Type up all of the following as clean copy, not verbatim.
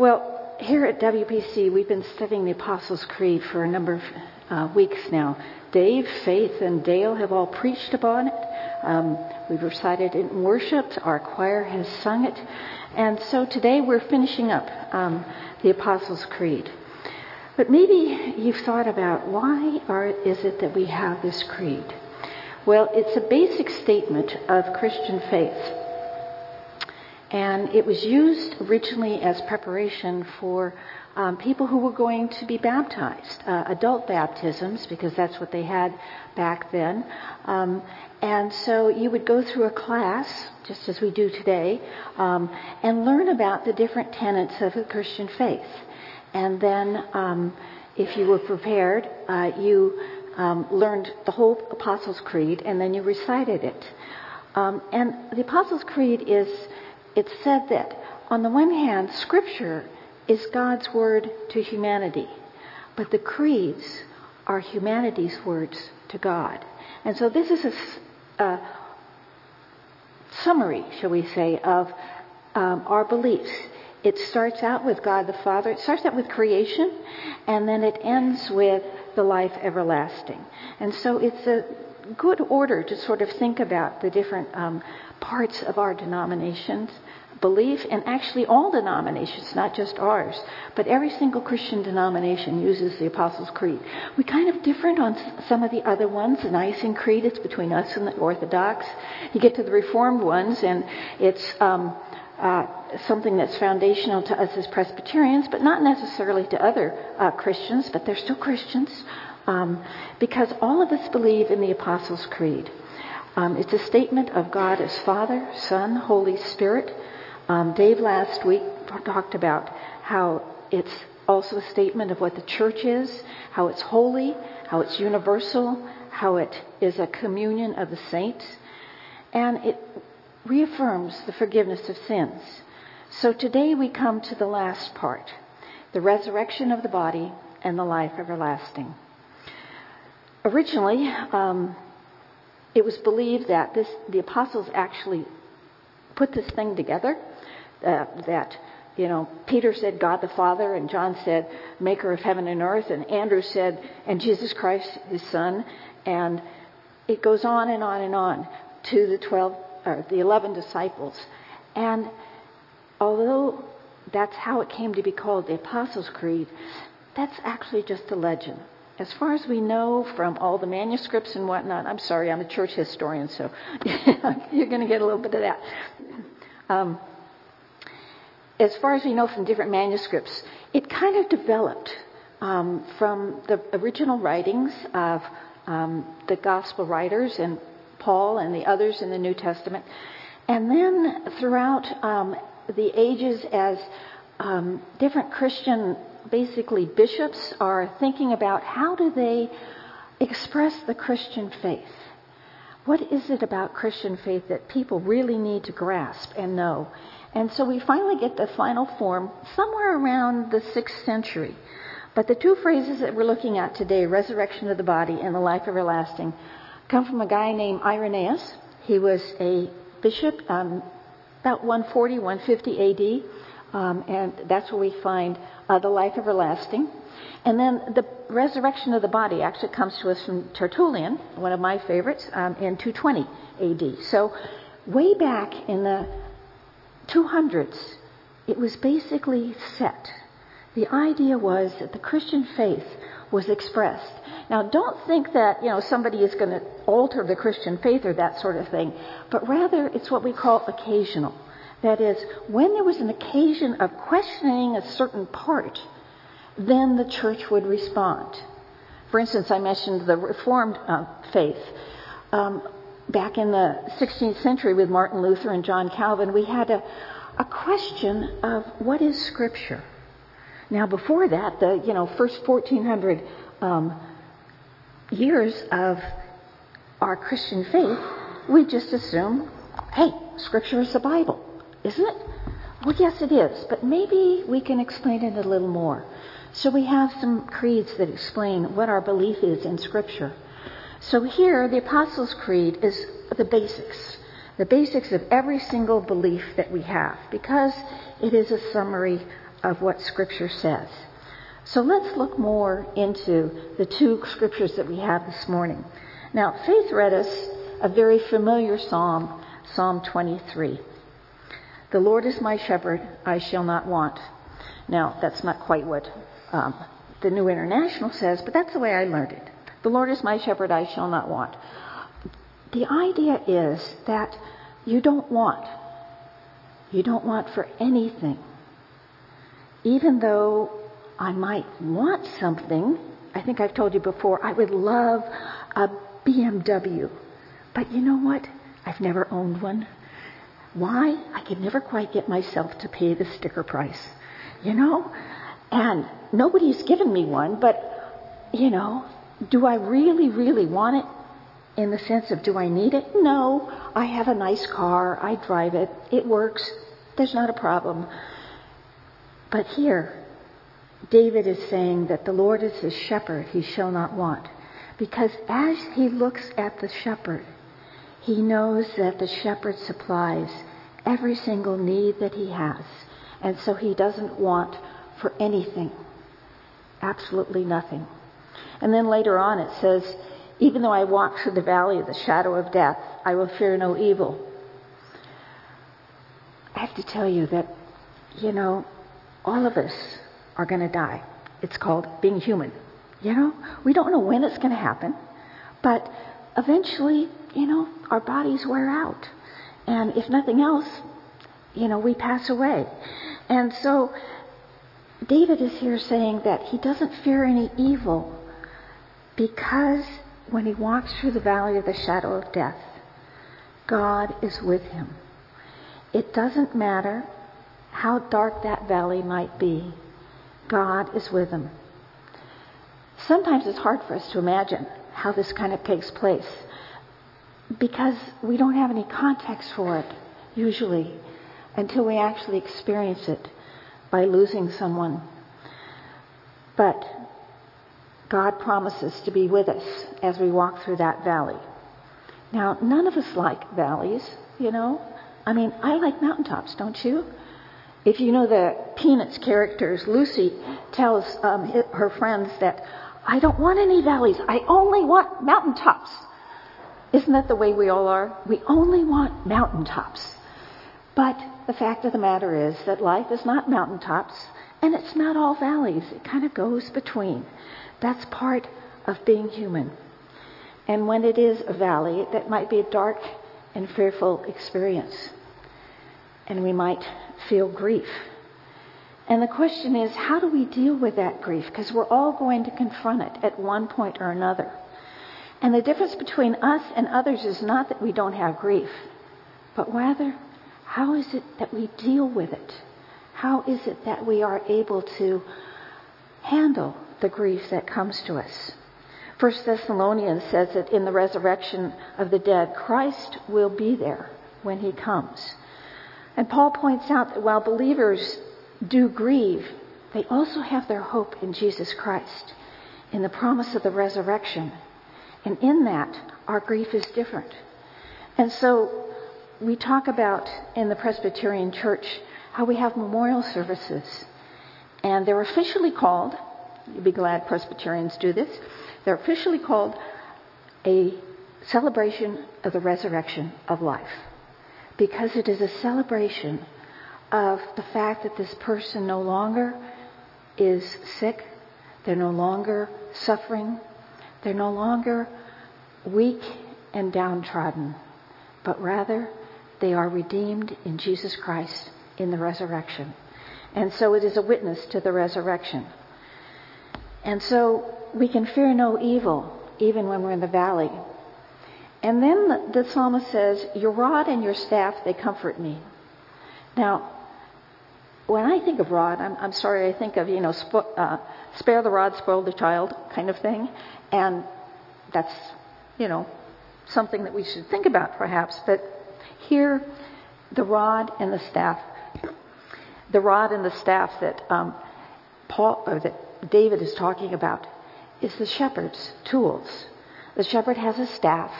Well, here at WPC, we've been studying the Apostles' Creed for a number of weeks now. Dave, Faith, and Dale have all preached upon it. We've recited it in worship. Our choir has sung it. And so today we're finishing up the Apostles' Creed. But maybe you've thought about why is it that we have this creed? Well, it's a basic statement of Christian faith. And it was used originally as preparation for people who were going to be baptized, adult baptisms, because that's what they had back then. And so you would go through a class, just as we do today, and learn about the different tenets of the Christian faith. And then if you were prepared, you learned the whole Apostles' Creed, and then you recited it. And the Apostles' Creed is... It's said that, on the one hand, Scripture is God's word to humanity, but the creeds are humanity's words to God. And so this is a summary, shall we say, of our beliefs. It starts out with God the Father. It starts out with creation, and then it ends with the life everlasting. And so it's a good order to sort of think about the different parts of our denomination's belief, and actually all denominations, not just ours, but every single Christian denomination uses the Apostles' Creed. We're kind of different on some of the other ones. The Nicene Creed, it's between us and the Orthodox. You get to the Reformed ones, and it's something that's foundational to us as Presbyterians, but not necessarily to other Christians, but they're still Christians, because all of us believe in the Apostles' Creed. It's a statement of God as Father, Son, Holy Spirit. Dave last week talked about how it's also a statement of what the church is, how it's holy, how it's universal, how it is a communion of the saints, and it reaffirms the forgiveness of sins. So today we come to the last part, the resurrection of the body and the life everlasting. Originally, it was believed that the apostles actually put this thing together, that, you know, Peter said God the Father, and John said maker of heaven and earth, and Andrew said, and Jesus Christ his son, and it goes on and on and on to the 12 or the 11 disciples. And although that's how it came to be called the Apostles' Creed, that's actually just a legend. As far as we know from all the manuscripts and whatnot, I'm sorry, I'm a church historian, so you're going to get a little bit of that. As far as we know from different manuscripts, it kind of developed from the original writings of the gospel writers and Paul and the others in the New Testament. And then throughout the ages, as different Christian basically bishops are thinking about how do they express the Christian faith. What is it about Christian faith that people really need to grasp and know? And so we finally get the final form somewhere around the 6th century. But the two phrases that we're looking at today, resurrection of the body and the life everlasting, come from a guy named Irenaeus. He was a bishop about 140, 150 AD. And that's where we find the life everlasting. And then the resurrection of the body actually comes to us from Tertullian, one of my favorites, in 220 AD. So way back in the 200s, it was basically set. The idea was that the Christian faith was expressed. Now, don't think that, you know, somebody is going to alter the Christian faith or that sort of thing, but rather it's what we call occasional. That is, when there was an occasion of questioning a certain part, then the church would respond. For instance, I mentioned the Reformed faith. Back in the 16th century with Martin Luther and John Calvin, we had a question of what is Scripture? Now, before that, the first 1400 years of our Christian faith, we just assume, hey, Scripture is the Bible. Isn't it? Well, yes, it is, but maybe we can explain it a little more. So we have some creeds that explain what our belief is in Scripture. So here, the Apostles' Creed is the basics of every single belief that we have, because it is a summary of what Scripture says. So let's look more into the two Scriptures that we have this morning. Now, Faith read us a very familiar psalm, Psalm 23. The Lord is my shepherd, I shall not want. Now, that's not quite what the New International says, but that's the way I learned it. The Lord is my shepherd, I shall not want. The idea is that you don't want. You don't want for anything. Even though I might want something, I think I've told you before, I would love a BMW. But you know what? I've never owned one. Why? I could never quite get myself to pay the sticker price, you know? And nobody's given me one, but, you know, do I really, really want it in the sense of do I need it? No, I have a nice car. I drive it. It works. There's not a problem. But here, David is saying that the Lord is his shepherd. He shall not want. Because as he looks at the shepherd, he knows that the shepherd supplies every single need that he has. And so he doesn't want for anything. Absolutely nothing. And then later on it says, even though I walk through the valley of the shadow of death, I will fear no evil. I have to tell you that, you know, all of us are going to die. It's called being human. You know, we don't know when it's going to happen, but eventually, you know, our bodies wear out. And if nothing else, you know, we pass away. And so David is here saying that he doesn't fear any evil because when he walks through the valley of the shadow of death, God is with him. It doesn't matter how dark that valley might be. God is with him. Sometimes it's hard for us to imagine how this kind of takes place because we don't have any context for it, usually, until we actually experience it by losing someone. But God promises to be with us as we walk through that valley. Now, none of us like valleys, you know. I mean, I like mountaintops, don't you? If you know the Peanuts characters, Lucy tells her friends that, I don't want any valleys, I only want mountaintops. Isn't that the way we all are? We only want mountaintops. But the fact of the matter is that life is not mountaintops, and it's not all valleys. It kind of goes between. That's part of being human. And when it is a valley, that might be a dark and fearful experience. And we might feel grief. And the question is, how do we deal with that grief? Because we're all going to confront it at one point or another. And the difference between us and others is not that we don't have grief, but rather, how is it that we deal with it? How is it that we are able to handle the grief that comes to us? First Thessalonians says that in the resurrection of the dead, Christ will be there when he comes. And Paul points out that while believers do grieve, they also have their hope in Jesus Christ, in the promise of the resurrection. And in that, our grief is different. And so we talk about in the Presbyterian Church how we have memorial services. And they're officially called, you'd be glad Presbyterians do this, they're officially called a celebration of the resurrection of life. Because it is a celebration of the fact that this person no longer is sick, they're no longer suffering, they're no longer weak and downtrodden, but rather they are redeemed in Jesus Christ in the resurrection. And so it is a witness to the resurrection. And so we can fear no evil even when we're in the valley. And then the psalmist says, your rod and your staff, they comfort me. Now, when I think of rod, I'm sorry, I think of, you know, spare the rod, spoil the child kind of thing. And that's, you know, something that we should think about perhaps. But here, the rod and the staff that that David is talking about is the shepherd's tools. The shepherd has a staff.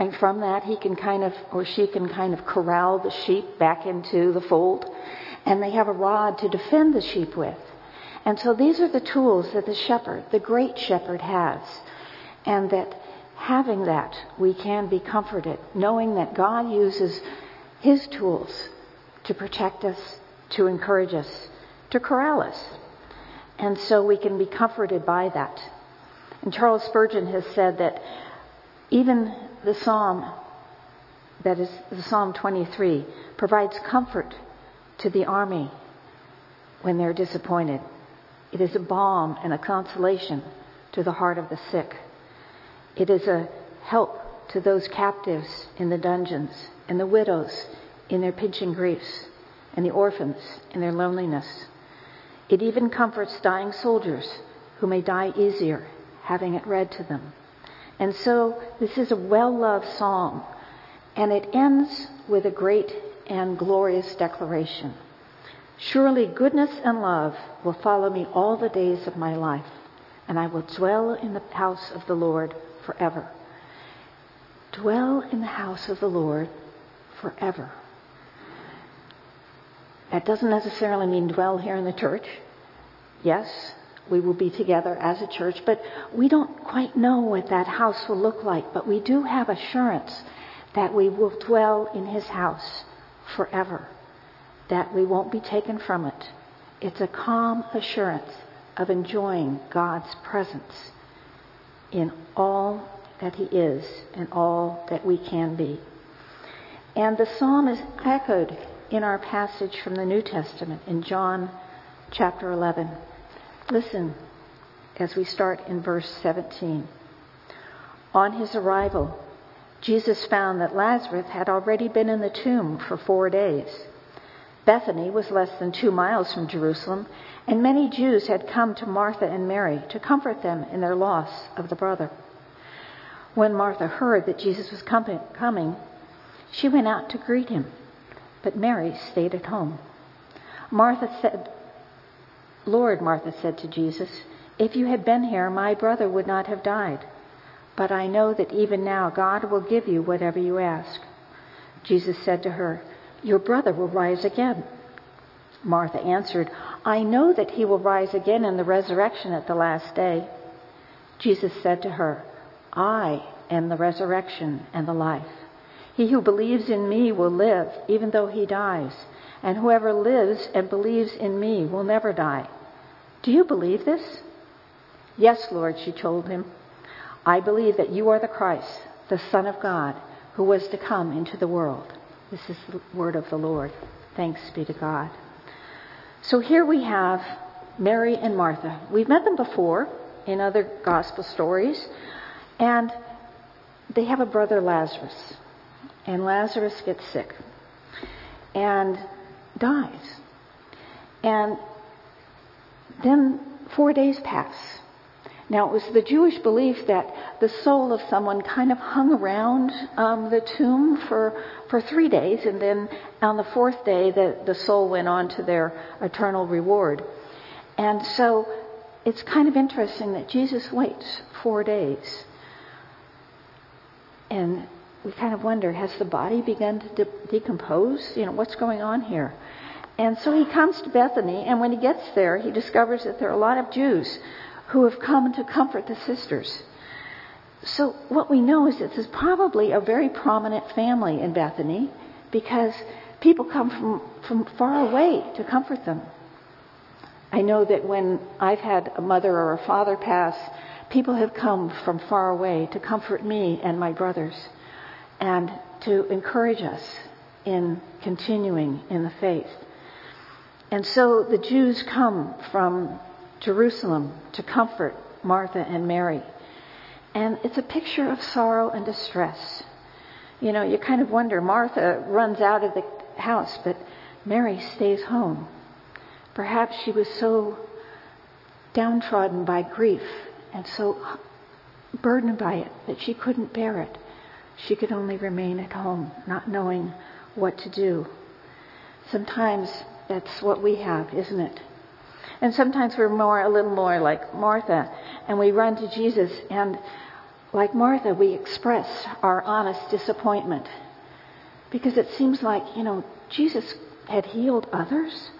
And from that, he can kind of, or she can kind of corral the sheep back into the fold. and they have a rod to defend the sheep with. And so these are the tools that the shepherd, the great shepherd, has, and that having that, we can be comforted, knowing that God uses his tools to protect us, to encourage us, to corral us. And so we can be comforted by that. And Charles Spurgeon has said that even the psalm, that is the Psalm 23, provides comfort to the army when they're disappointed. It is a balm and a consolation to the heart of the sick. It is a help to those captives in the dungeons, and the widows in their pinch and griefs, and the orphans in their loneliness. It even comforts dying soldiers who may die easier having it read to them. And so this is a well-loved psalm, and it ends with a great and glorious declaration. Surely goodness and love will follow me all the days of my life, and I will dwell in the house of the Lord forever. Dwell in the house of the Lord forever. That doesn't necessarily mean dwell here in the church. Yes, we will be together as a church, but we don't quite know what that house will look like. But we do have assurance that we will dwell in his house forever, that we won't be taken from it. It's a calm assurance of enjoying God's presence in all that he is and all that we can be. And the psalm is echoed in our passage from the New Testament in John chapter 11. Listen as we start in verse 17. On his arrival, Jesus found that Lazarus had already been in the tomb for 4 days. Bethany was less than 2 miles from Jerusalem, and many Jews had come to Martha and Mary to comfort them in their loss of the brother. When Martha heard that Jesus was coming, she went out to greet him, but Mary stayed at home. Lord, Martha said to Jesus, if you had been here, my brother would not have died. But I know that even now God will give you whatever you ask. Jesus said to her, your brother will rise again. Martha answered, I know that he will rise again in the resurrection at the last day. Jesus said to her, I am the resurrection and the life. He who believes in me will live, even though he dies. And whoever lives and believes in me will never die. Do you believe this? Yes, Lord, she told him. I believe that you are the Christ, the Son of God, who was to come into the world. This is the word of the Lord. Thanks be to God. So here we have Mary and Martha. We've met them before in other gospel stories. And they have a brother, Lazarus. And Lazarus gets sick and dies. And then 4 days pass. Now, it was the Jewish belief that the soul of someone kind of hung around the tomb for 3 days. And then on the fourth day, the soul went on to their eternal reward. And so it's kind of interesting that Jesus waits 4 days. And we kind of wonder, has the body begun to decompose? What's going on here? And so he comes to Bethany, and when he gets there, he discovers that there are a lot of Jews who have come to comfort the sisters. So what we know is that this is probably a very prominent family in Bethany, because people come from far away to comfort them. I know that when I've had a mother or a father pass, people have come from far away to comfort me and my brothers, and to encourage us in continuing in the faith. And so the Jews come from Jerusalem to comfort Martha and Mary. And it's a picture of sorrow and distress. You kind of wonder, Martha runs out of the house, but Mary stays home. Perhaps she was so downtrodden by grief and so burdened by it that she couldn't bear it. She could only remain at home, not knowing what to do. Sometimes that's what we have, isn't it? And sometimes we're a little more like Martha, and we run to Jesus, and like Martha, we express our honest disappointment. Because it seems like, Jesus had healed others,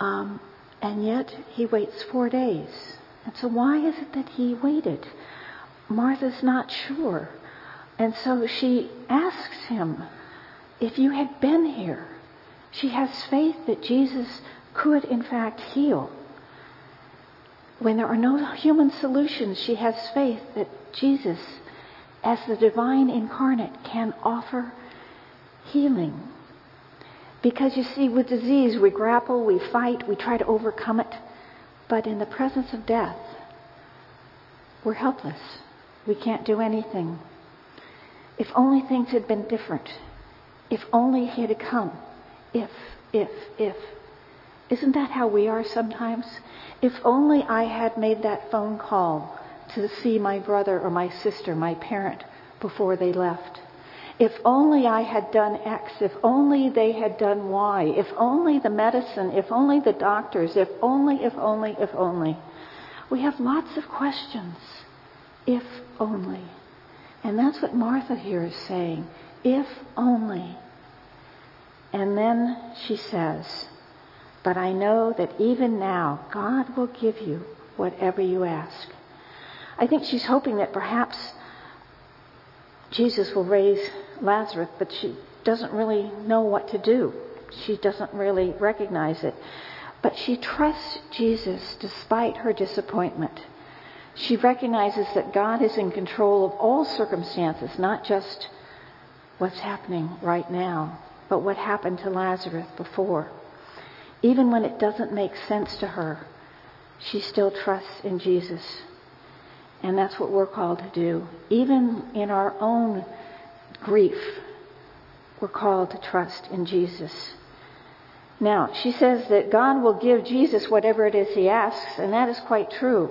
And yet he waits 4 days. And so why is it that he waited? Martha's not sure. And so she asks him, if you had been here. She has faith that Jesus could, in fact, heal. When there are no human solutions, she has faith that Jesus, as the divine incarnate, can offer healing. Because, you see, with disease, we grapple, we fight, we try to overcome it. But in the presence of death, we're helpless. We can't do anything. If only things had been different. If only he had come. If. Isn't that how we are sometimes? If only I had made that phone call to see my brother or my sister, my parent, before they left. If only I had done X. If only they had done Y. If only the medicine. If only the doctors. If only, if only, if only. We have lots of questions. If only. And that's what Martha here is saying. If only. And then she says, but I know that even now God will give you whatever you ask. I think she's hoping that perhaps Jesus will raise Lazarus, but she doesn't really know what to do. She doesn't really recognize it. But she trusts Jesus despite her disappointment. She recognizes that God is in control of all circumstances, not just what's happening right now, but what happened to Lazarus before. Even when it doesn't make sense to her, she still trusts in Jesus. And that's what we're called to do. Even in our own grief, we're called to trust in Jesus. Now, she says that God will give Jesus whatever it is he asks, and that is quite true.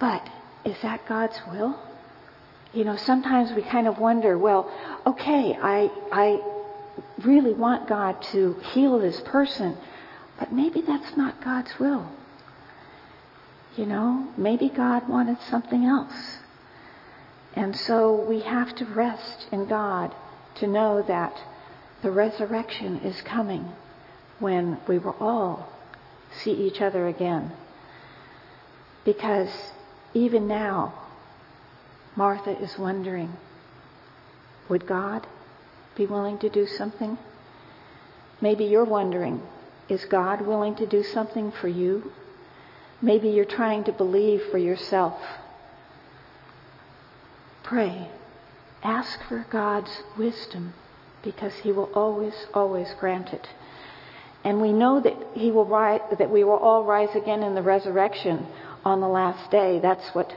But is that God's will? You know, sometimes we kind of wonder, well, okay, I really want God to heal this person, but maybe that's not God's will. You know, maybe God wanted something else. And so we have to rest in God to know that the resurrection is coming when we will all see each other again. Because even now, Martha is wondering, would God be willing to do something? Maybe you're wondering, is God willing to do something for you? Maybe you're trying to believe for yourself. Pray. Ask for God's wisdom, because he will always, always grant it. And we know that we will all rise again in the resurrection on the last day. That's what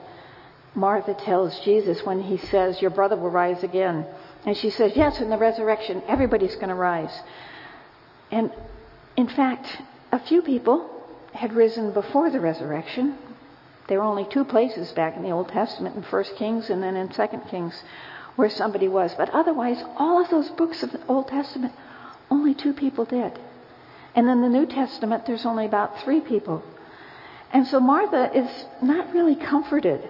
Martha tells Jesus when he says, your brother will rise again. And she says, yes, in the resurrection, everybody's going to rise. And in fact, a few people had risen before the resurrection. There were only 2 places back in the Old Testament, in First Kings and then in Second Kings, where somebody was. But otherwise, all of those books of the Old Testament, only 2 people did. And in the New Testament, there's only about 3 people. And so Martha is not really comforted,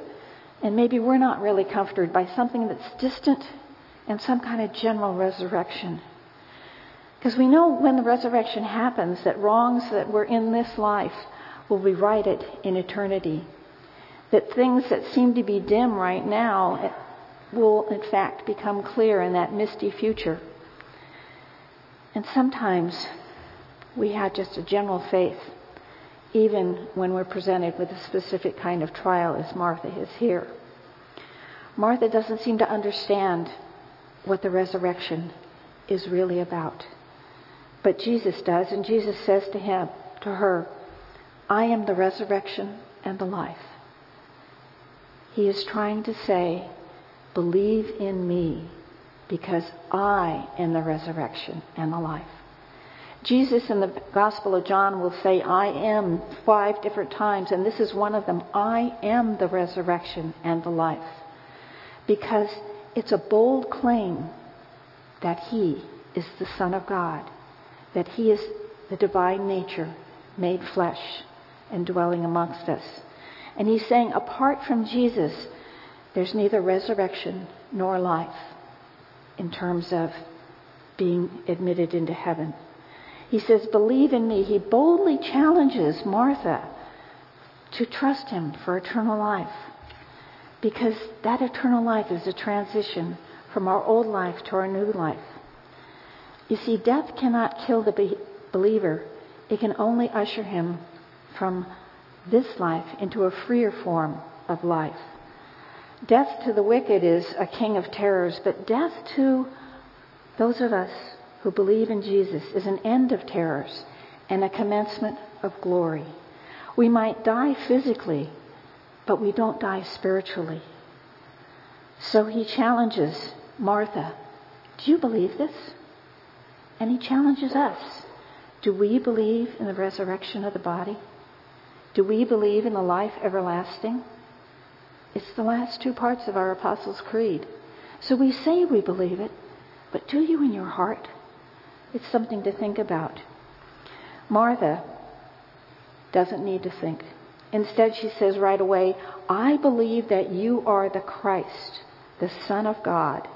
and maybe we're not really comforted by something that's distant and some kind of general resurrection. Because we know when the resurrection happens that wrongs that were in this life will be righted in eternity. That things that seem to be dim right now will in fact become clear in that misty future. And sometimes we have just a general faith, even when we're presented with a specific kind of trial as Martha is here. Martha doesn't seem to understand what the resurrection is really about. But Jesus does, and Jesus says to her, I am the resurrection and the life. He is trying to say, believe in me, because I am the resurrection and the life. Jesus in the Gospel of John will say, I am 5 different times, and this is one of them. I am the resurrection and the life. Because it's a bold claim that he is the Son of God, that he is the divine nature made flesh and dwelling amongst us. And he's saying, apart from Jesus, there's neither resurrection nor life in terms of being admitted into heaven. He says, believe in me. He boldly challenges Martha to trust him for eternal life, because that eternal life is a transition from our old life to our new life. You see, death cannot kill the believer. It can only usher him from this life into a freer form of life. Death to the wicked is a king of terrors, but death to those of us who believe in Jesus is an end of terrors and a commencement of glory. We might die physically, but we don't die spiritually. So he challenges Martha, do you believe this? And he challenges us, do we believe in the resurrection of the body? Do we believe in the life everlasting? It's the last two parts of our Apostles' Creed. So we say we believe it, but do you in your heart? It's something to think about. Martha doesn't need to think. Instead, she says right away, I believe that you are the Christ, the Son of God,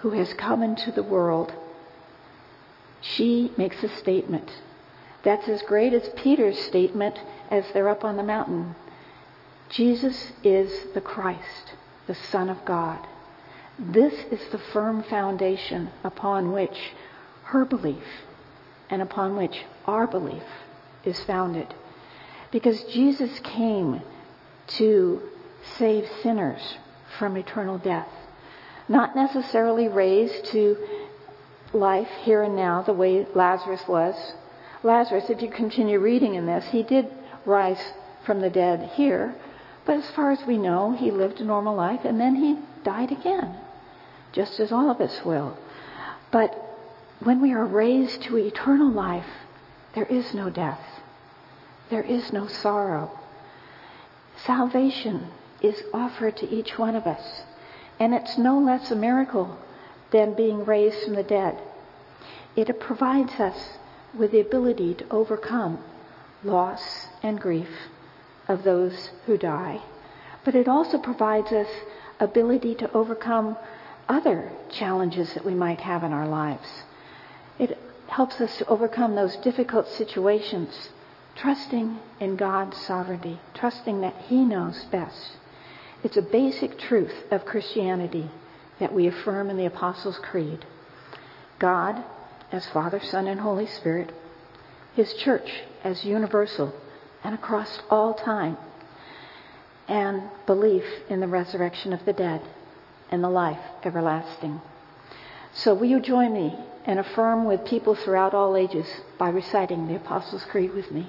who has come into the world. She makes a statement. That's as great as Peter's statement as they're up on the mountain. Jesus is the Christ, the Son of God. This is the firm foundation upon which her belief and upon which our belief is founded. Because Jesus came to save sinners from eternal death. Not necessarily raised to life here and now the way Lazarus was. Lazarus, if you continue reading in this, he did rise from the dead here. But as far as we know, he lived a normal life and then he died again. Just as all of us will. But when we are raised to eternal life, there is no death. There is no sorrow. Salvation is offered to each one of us. And it's no less a miracle than being raised from the dead. It provides us with the ability to overcome loss and grief of those who die. But it also provides us ability to overcome other challenges that we might have in our lives. It helps us to overcome those difficult situations, trusting in God's sovereignty, trusting that He knows best. It's a basic truth of Christianity that we affirm in the Apostles' Creed. God as Father, Son, and Holy Spirit, His church as universal and across all time, and belief in the resurrection of the dead and the life everlasting. So will you join me and affirm with people throughout all ages by reciting the Apostles' Creed with me?